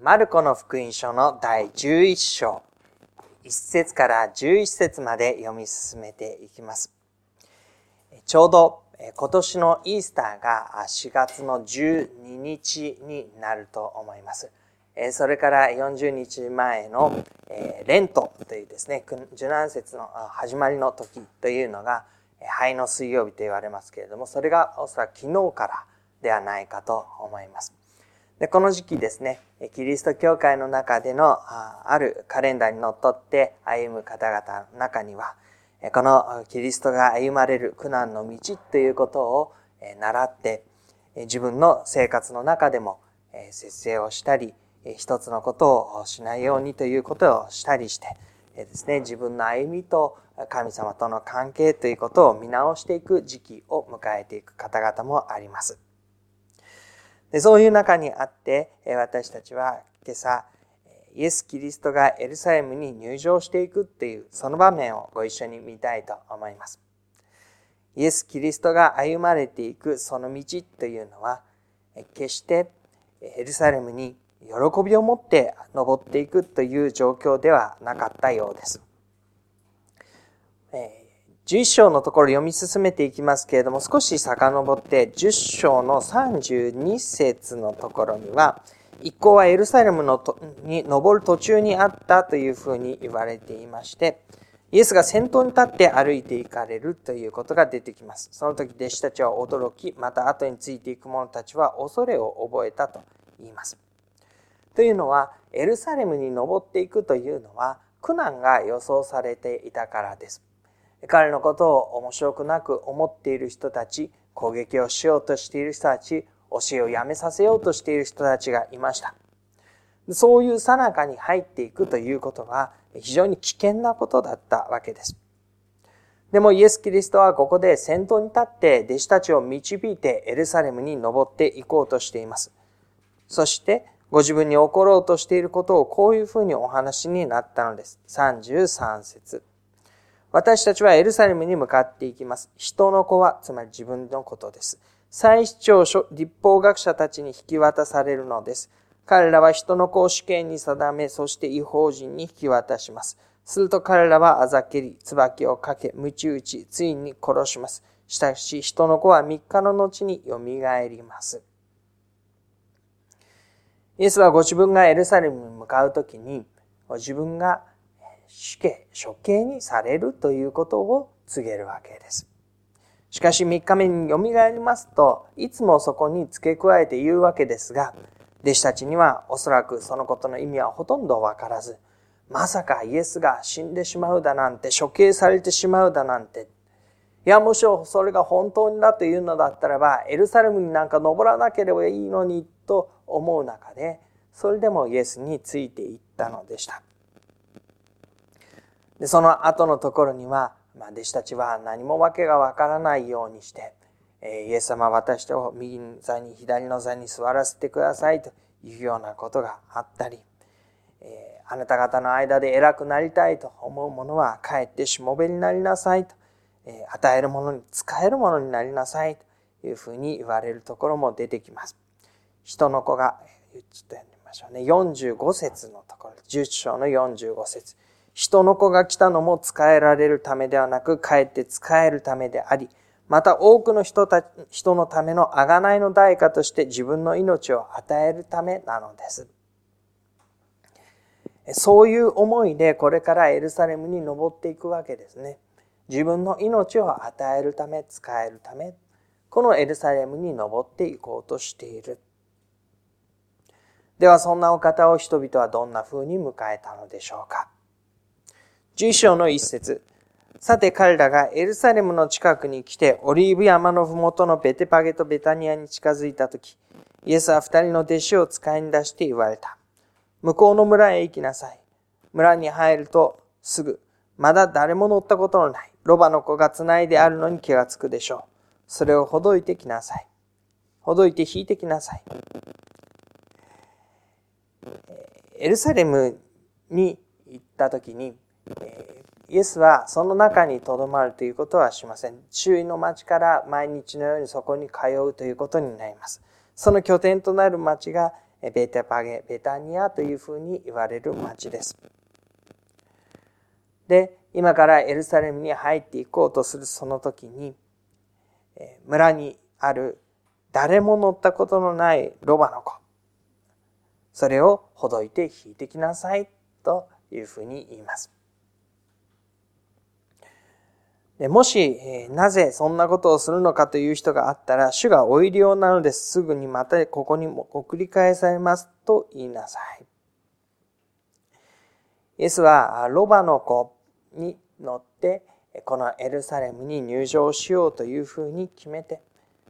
マルコの福音書の第11章、1節から11節まで読み進めていきます。ちょうど今年のイースターが4月の12日になると思います。それから40日前のレントというですね、受難節の始まりの時というのが灰の水曜日と言われますけれども、それがおそらく昨日からではないかと思います。で、この時期ですね、キリスト教会の中でのあるカレンダーにのっとって歩む方々の中には、このキリストが歩まれる苦難の道ということを習って、自分の生活の中でも節制をしたり、一つのことをしないようにということをしたりしてですね、自分の歩みと神様との関係ということを見直していく時期を迎えていく方々もあります。で、そういう中にあって、私たちは今朝、イエス・キリストがエルサレムに入場していくというその場面をご一緒に見たいと思います。イエス・キリストが歩まれていくその道というのは、決してエルサレムに喜びを持って登っていくという状況ではなかったようです。11章のところ読み進めていきますけれども、少し遡って10章の32節のところには、一行はエルサレムに登る途中にあったというふうに言われていまして、イエスが先頭に立って歩いて行かれるということが出てきます。その時弟子たちは驚き、また後についていく者たちは恐れを覚えたと言います。というのは、エルサレムに登っていくというのは苦難が予想されていたからです。彼のことを面白くなく思っている人たち、攻撃をしようとしている人たち、教えをやめさせようとしている人たちがいました。そういう最中に入っていくということは非常に危険なことだったわけです。でもイエス・キリストはここで先頭に立って弟子たちを導いてエルサレムに登っていこうとしています。そしてご自分に起ころうとしていることをこういうふうにお話になったのです。33節。私たちはエルサレムに向かっていきます。人の子は、つまり自分のことです。祭司長、律法学者たちに引き渡されるのです。彼らは人の子を主権に定め、そして異邦人に引き渡します。すると彼らはあざけり、椿をかけ、鞭打ち、ついに殺します。しかし人の子は3日の後によみがえります。イエスはご自分がエルサレムに向かうときに、ご自分が処刑にされるということを告げるわけです。しかし3日目によみがえりますと、いつもそこに付け加えて言うわけですが、弟子たちにはおそらくそのことの意味はほとんどわからず、まさかイエスが死んでしまうだなんて、処刑されてしまうだなんて、いやむしろそれが本当にだというのだったらば、エルサレムになんか登らなければいいのにと思う中で、それでもイエスについていったのでした。で、その後のところには、弟子たちは何も訳がわからないようにして、イエス様は私を右の座に左の座に座らせてくださいというようなことがあったり、あなた方の間で偉くなりたいと思う者はかえってしもべになりなさいと、与えるものに使えるものになりなさいというふうに言われるところも出てきます。人の子が、ちょっとやりましょうね、45節のところ、10章の45節。人の子が来たのも使えられるためではなく、かえって使えるためであり、また多くの人のための贖いの代価として自分の命を与えるためなのです。そういう思いでこれからエルサレムに登っていくわけですね。自分の命を与えるため、使えるため、このエルサレムに登っていこうとしている。ではそんなお方を人々はどんな風に迎えたのでしょうか。11章の一節。さて彼らがエルサレムの近くに来て、オリーブ山のふもとのベテパゲとベタニアに近づいたとき、イエスは2人の弟子を使いに出して言われた。向こうの村へ行きなさい。村に入るとすぐ、まだ誰も乗ったことのないロバの子がつないであるのに気がつくでしょう。それをほどいてきなさい。ほどいて引いてきなさい。エルサレムに行ったときに、イエスはその中にとどまるということはしません。周囲の町から毎日のようにそこに通うということになります。その拠点となる町がベタパゲ、ベタニアというふうに言われる町です。で、今からエルサレムに入っていこうとするその時に、村にある誰も乗ったことのないロバの子、それをほどいて引いてきなさいというふうに言います。で、もしなぜそんなことをするのかという人があったら、主がお入り用なのです。すぐにまたここにも送り返されますと言いなさい。イエスはロバの子に乗ってこのエルサレムに入場しようというふうに決めて、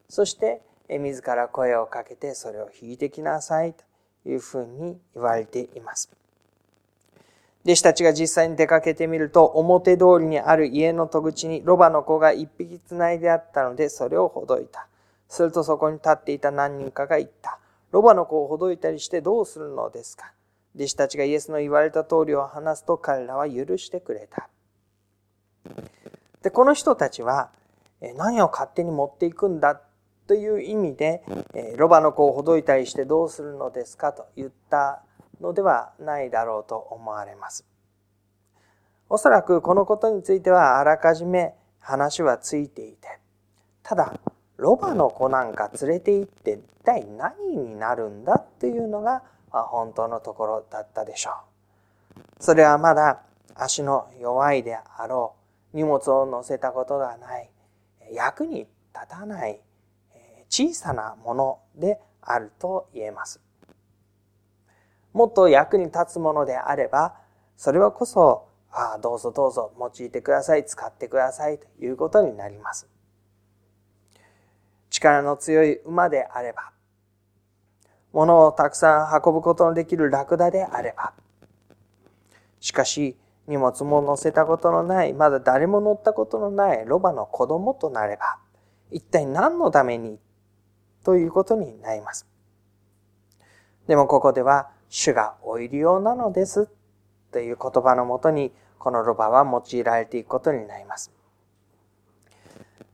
そして自ら声をかけてそれを引いてきなさいというふうに言われています。弟子たちが実際に出かけてみると、表通りにある家の戸口にロバの子が一匹つないであったので、それをほどいた。するとそこに立っていた何人かが言った。ロバの子をほどいたりしてどうするのですか。弟子たちがイエスの言われた通りを話すと、彼らは許してくれた。で、この人たちは何を勝手に持っていくんだという意味で、ロバの子をほどいたりしてどうするのですかと言ったのではないだろうと思われます。おそらくこのことについてはあらかじめ話はついていて、ただロバの子なんか連れて行って一体何になるんだというのが本当のところだったでしょう。それはまだ足の弱いであろう、荷物を乗せたことがない、役に立たない小さなものであると言えます。もっと役に立つものであれば、それはこそ、どうぞどうぞ用いてください、使ってくださいということになります。力の強い馬であれば、物をたくさん運ぶことのできるラクダであれば、しかし荷物も乗せたことのない、まだ誰も乗ったことのないロバの子供となれば、一体何のためにということになります。でもここでは、主がお入り用なのですという言葉のもとに、このロバは用いられていくことになります。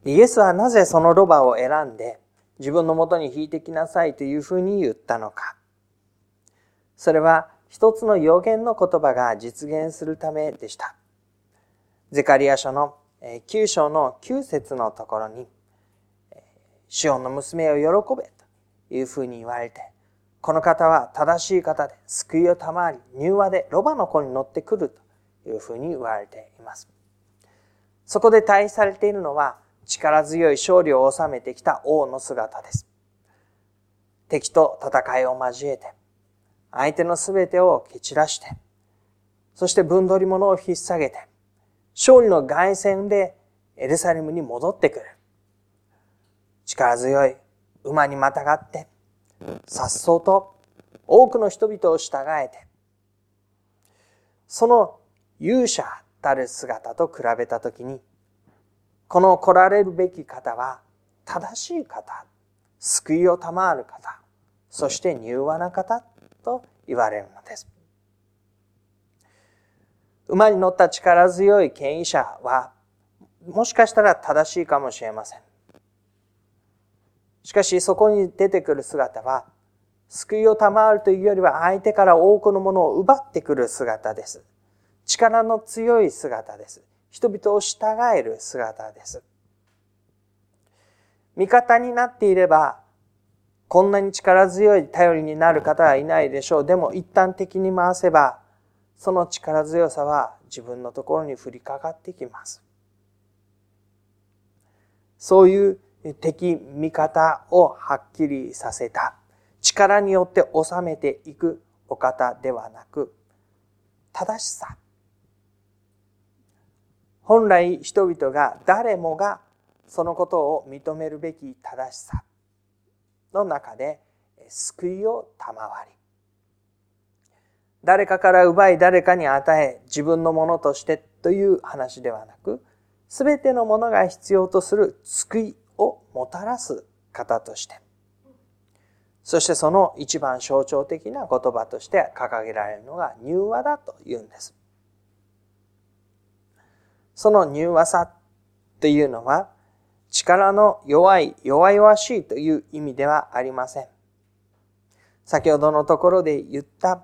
イエスはなぜそのロバを選んで自分のもとに引いてきなさいというふうに言ったのか。それは一つの予言の言葉が実現するためでした。ゼカリヤ書の9章の9節のところに、シオンの娘を喜べというふうに言われて、この方は正しい方で、救いを賜り、柔和でロバの子に乗ってくるというふうに言われています。そこで対比されているのは、力強い勝利を収めてきた王の姿です。敵と戦いを交えて、相手のすべてを蹴散らして、そしてぶんどり物を引っ提げて、勝利の凱旋でエルサレムに戻ってくる。力強い馬にまたがって、さっそうと多くの人々を従えて、その勇者たる姿と比べたときに、この来られるべき方は正しい方、救いを賜る方、そして柔和な方と言われるのです。馬に乗った力強い権威者はもしかしたら正しいかもしれません。しかしそこに出てくる姿は、救いを賜るというよりは相手から多くのものを奪ってくる姿です。力の強い姿です。人々を従える姿です。味方になっていれば、こんなに力強い頼りになる方はいないでしょう。でも一旦敵に回せば、その力強さは自分のところに降りかかってきます。そういう敵味方をはっきりさせた、力によって収めていくお方ではなく、正しさ、本来人々が誰もがそのことを認めるべき正しさの中で救いを賜り、誰かから奪い誰かに与え自分のものとしてという話ではなく、すべてのものが必要とする救いをもたらす方として、そしてその一番象徴的な言葉として掲げられるのが柔和だというんです。その柔和さというのは、力の弱い弱々しいという意味ではありません。先ほどのところで言った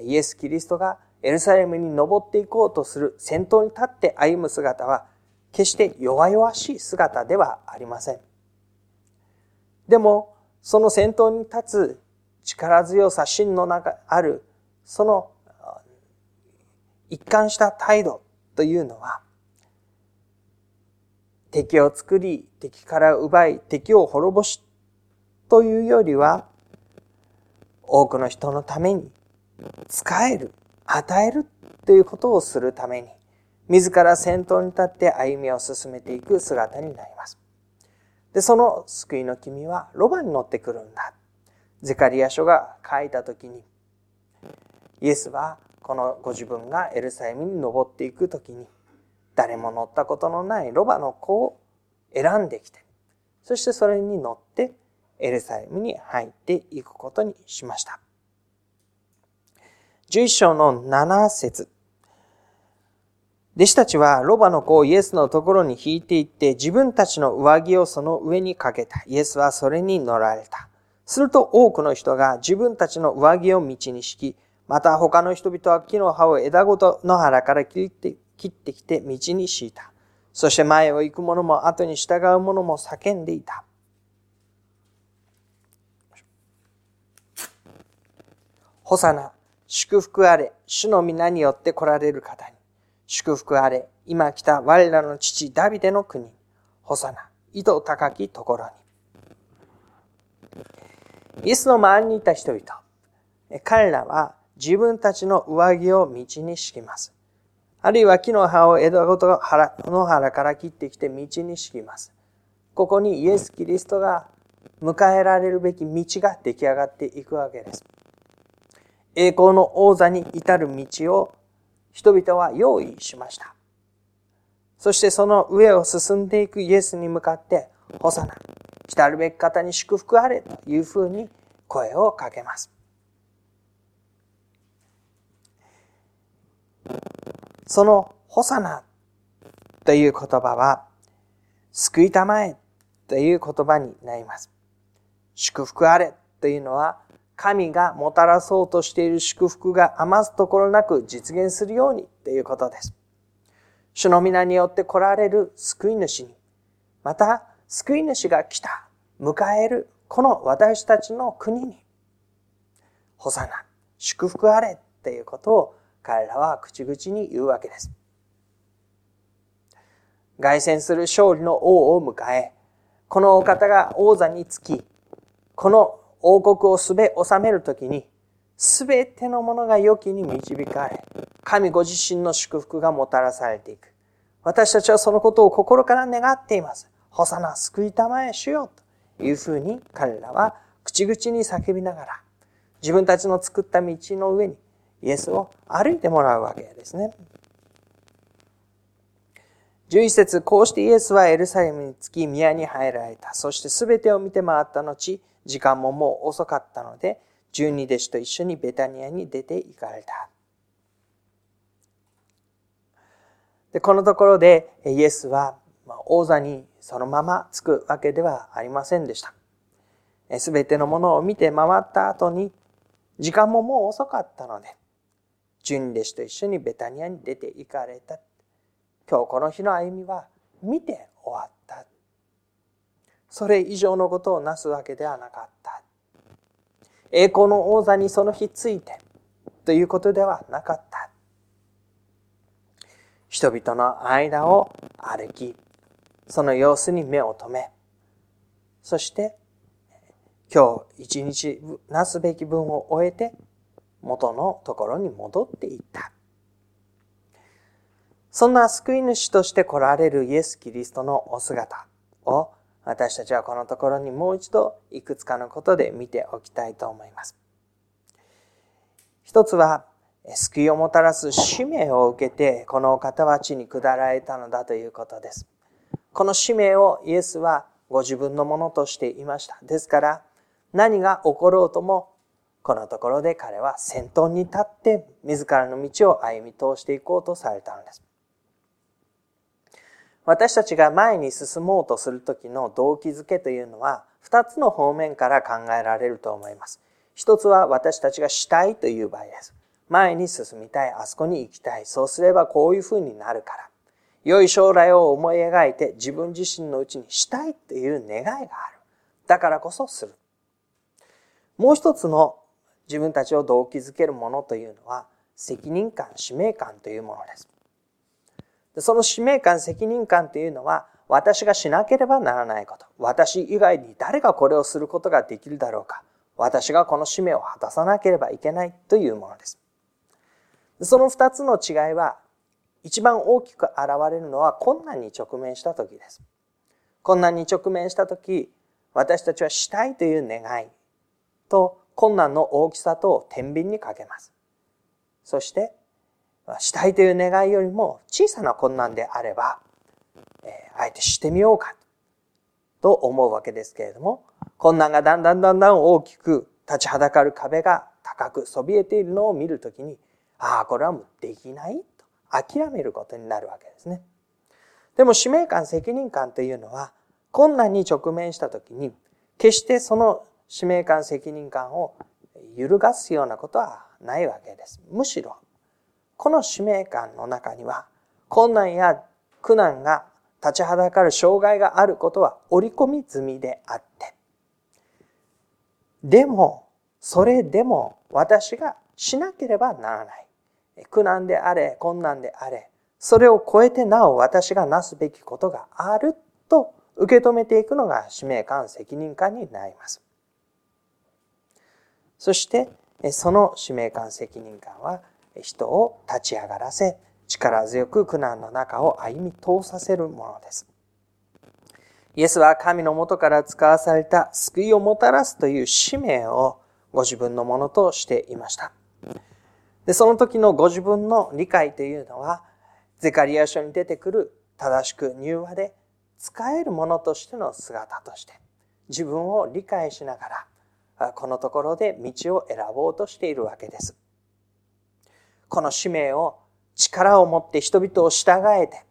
イエス・キリストがエルサレムに登っていこうとする先頭に立って歩む姿は決して弱々しい姿ではありません。でもその先頭に立つ力強さ、真の中あるその一貫した態度というのは、敵を作り、敵から奪い、敵を滅ぼしというよりは、多くの人のために使える、与えるということをするために、自ら先頭に立って歩みを進めていく姿になります。で、その救いの君はロバに乗ってくるんだ。ゼカリヤ書が書いたときに、イエスはこのご自分がエルサレムに登っていくときに、誰も乗ったことのないロバの子を選んできて、そしてそれに乗ってエルサレムに入っていくことにしました。11章の7節。弟子たちはロバの子をイエスのところに引いていって、自分たちの上着をその上にかけた。イエスはそれに乗られた。すると多くの人が自分たちの上着を道に敷き、また他の人々は木の葉を枝ごと野原から切ってきて道に敷いた。そして前を行く者も後に従う者も叫んでいた。ホサナ、祝福あれ、主の皆によって来られる方に。祝福あれ、今来た我らの父ダビデの国。ホサナ、糸高きところに。イエスの周りにいた人々、彼らは自分たちの上着を道に敷きます。あるいは木の葉を枝ごと野原から切ってきて道に敷きます。ここにイエス・キリストが迎えられるべき道が出来上がっていくわけです。栄光の王座に至る道を人々は用意しました。そしてその上を進んでいくイエスに向かって、ホサナ、来たるべき方に祝福あれというふうに声をかけます。そのホサナという言葉は、救いたまえという言葉になります。祝福あれというのは、神がもたらそうとしている祝福が余すところなく実現するようにということです。主の皆によって来られる救い主に、また救い主が来た、迎えるこの私たちの国に、ホサナ、祝福あれということを彼らは口々に言うわけです。凱旋する勝利の王を迎え、このお方が王座につき、この王国をすべ治めるときに、すべてのものが良きに導かれ、神ご自身の祝福がもたらされていく。私たちはそのことを心から願っています。ホサナ、救いたまえ主よというふうに彼らは口々に叫びながら、自分たちの作った道の上に、イエスを歩いてもらうわけですね。11節、こうしてイエスはエルサレムに着き宮に入られた。そしてすべてを見て回った後、時間ももう遅かったので、12弟子と一緒にベタニアに出て行かれた。で、このところでイエスは王座にそのまま着くわけではありませんでした。すべてのものを見て回った後に、時間ももう遅かったので、12弟子と一緒にベタニアに出て行かれた。今日この日の歩みは見て終わった。それ以上のことをなすわけではなかった。栄光の王座にその日ついてということではなかった。人々の間を歩き、その様子に目を留め、そして今日一日なすべき分を終えて、元のところに戻っていった。そんな救い主として来られるイエス・キリストのお姿を、私たちはこのところにもう一度いくつかのことで見ておきたいと思います。一つは、救いをもたらす使命を受けて、このお方は地に下られたのだということです。この使命をイエスはご自分のものとしていました。ですから、何が起ころうとも、このところで彼は先頭に立って自らの道を歩み通していこうとされたのです。私たちが前に進もうとするときの動機づけというのは、2つの方面から考えられると思います。一つは私たちがしたいという場合です。前に進みたい、あそこに行きたい、そうすればこういうふうになるから。良い将来を思い描いて自分自身のうちにしたいという願いがある。だからこそする。もう一つの自分たちを動機づけるものというのは責任感、使命感というものです。その使命感、責任感というのは私がしなければならないこと。私以外に誰がこれをすることができるだろうか。私がこの使命を果たさなければいけないというものです。その二つの違いは一番大きく現れるのは困難に直面した時です。困難に直面した時、私たちはしたいという願いと困難の大きさと天秤にかけます。そして、したいという願いよりも小さな困難であれば、あえてしてみようかと思うわけですけれども、困難がだんだん大きく立ちはだかる壁が高くそびえているのを見るときに、これはもうできないと諦めることになるわけですね。でも使命感、責任感というのは、困難に直面したときに、決してその使命感、責任感を揺るがすようなことはないわけです。むしろ、この使命感の中には、困難や苦難が立ちはだかる障害があることは織り込み済みであって、でも、それでも私がしなければならない。苦難であれ、困難であれ、それを超えてなお私がなすべきことがあると受け止めていくのが使命感、責任感になります。そして、その使命感、責任感は人を立ち上がらせ、力強く苦難の中を歩み通させるものです。イエスは神のもとから使わされた救いをもたらすという使命をご自分のものとしていました。で、その時のご自分の理解というのは、ゼカリヤ書に出てくる正しく柔和で使えるものとしての姿として、自分を理解しながら、このところで道を選ぼうとしているわけです。この使命を力を持って人々を従えて、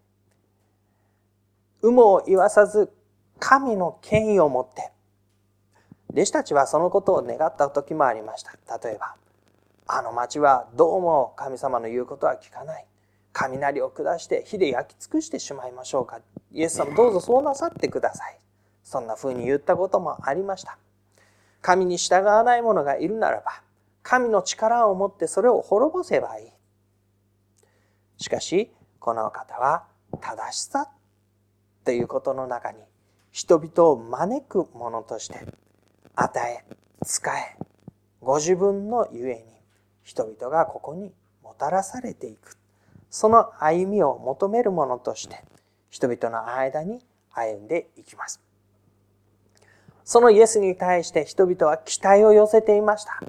有無を言わさず神の権威を持って、弟子たちはそのことを願った時もありました。例えば、あの町はどうも神様の言うことは聞かない。雷を下して火で焼き尽くしてしまいましょうか。イエス様どうぞそうなさってください。そんな風に言ったこともありました。神に従わない者がいるならば、神の力を持ってそれを滅ぼせばいい。しかし、この方は正しさということの中に、人々を招くものとして、与え、使え、ご自分のゆえに、人々がここにもたらされていく。その歩みを求めるものとして、人々の間に歩んでいきます。そのイエスに対して人々は期待を寄せていました。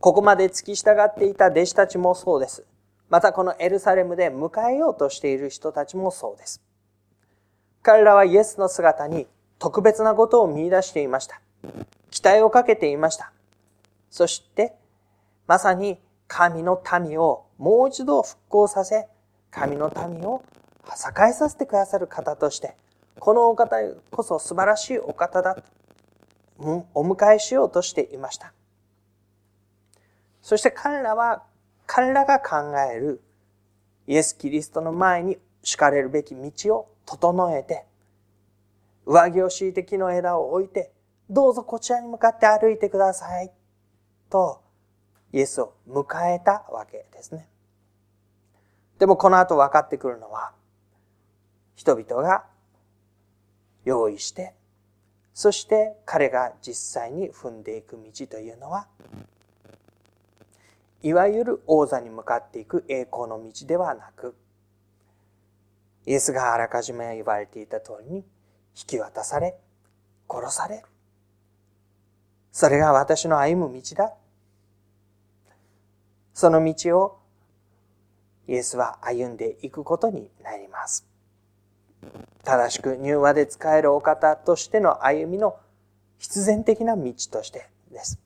ここまで付き従っていた弟子たちもそうです。またこのエルサレムで迎えようとしている人たちもそうです。彼らはイエスの姿に特別なことを見出していました。期待をかけていました。そして、まさに神の民をもう一度復興させ、神の民を栄えさせてくださる方として、このお方こそ素晴らしいお方だとお迎えしようとしていました。そして彼らが考えるイエス・キリストの前に敷かれるべき道を整えて、上着を敷いて木の枝を置いて、どうぞこちらに向かって歩いてくださいとイエスを迎えたわけですね。でもこの後分かってくるのは、人々が用意して、そして彼が実際に踏んでいく道というのは、いわゆる王座に向かっていく栄光の道ではなく、イエスがあらかじめ言われていた通りに引き渡され、殺される。それが私の歩む道だ。その道をイエスは歩んでいくことになります。正しく柔和で使えるお方としての歩みの必然的な道としてです。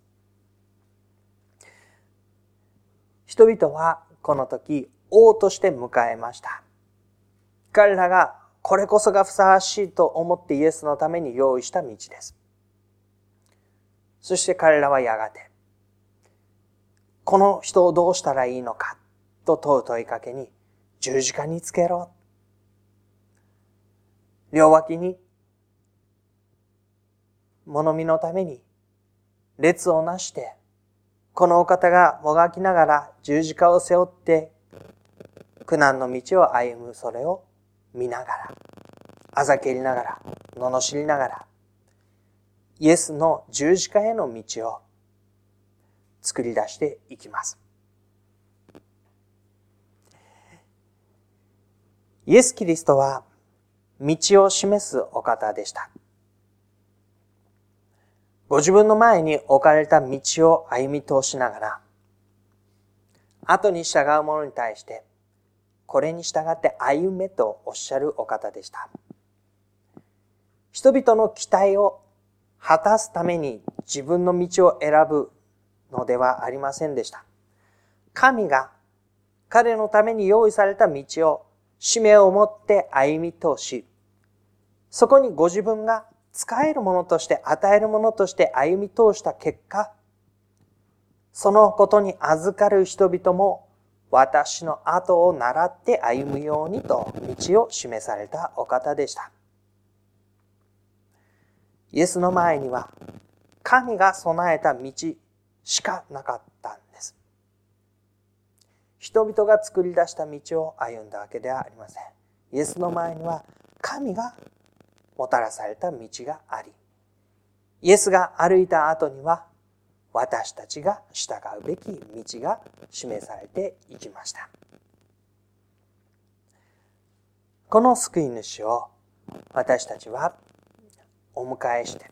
人々はこの時王として迎えました。彼らがこれこそがふさわしいと思ってイエスのために用意した道です。そして彼らはやがて、この人をどうしたらいいのかと問う問いかけに、十字架につけろ。両脇に物見のために列をなして、このお方がもがきながら十字架を背負って苦難の道を歩む、それを見ながら、あざけりながら、罵りながら、イエスの十字架への道を作り出していきます。イエス・キリストは道を示すお方でした。ご自分の前に置かれた道を歩み通しながら、後に従う者に対して、これに従って歩めとおっしゃるお方でした。人々の期待を果たすために自分の道を選ぶのではありませんでした。神が彼のために用意された道を、使命を持って歩み通し、そこにご自分が使えるものとして、与えるものとして歩み通した結果、そのことに預かる人々も、私の後を倣って歩むようにと道を示されたお方でした。イエスの前には神が備えた道しかなかったんです。人々が作り出した道を歩んだわけではありません。イエスの前には神がもたらされた道があり、イエスが歩いた後には私たちが従うべき道が示されていきました。この救い主を私たちはお迎えして、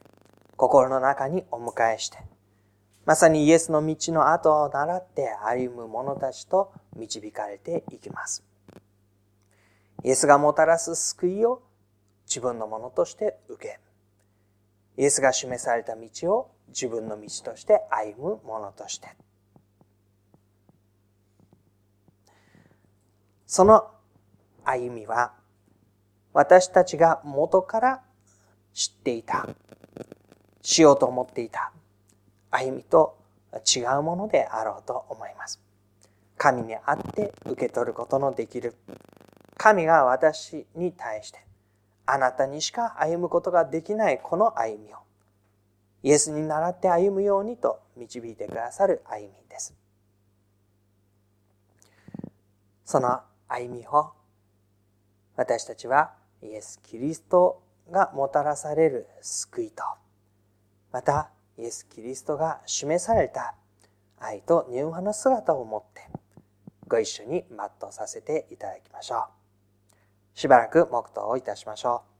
心の中にお迎えして、まさにイエスの道の後を習って歩む者たちと導かれていきます。イエスがもたらす救いを自分のものとして受け、イエスが示された道を自分の道として歩むものとして、その歩みは私たちが元から知っていた、しようと思っていた歩みと違うものであろうと思います。神にあって受け取ることのできる、神が私に対して、あなたにしか歩むことができないこの歩みを、イエスに倣って歩むようにと導いてくださる歩みです。その歩みを私たちはイエス・キリストがもたらされる救いと、またイエス・キリストが示された愛と柔和の姿を持ってご一緒に全うさせていただきましょう。しばらく黙祷をいたしましょう。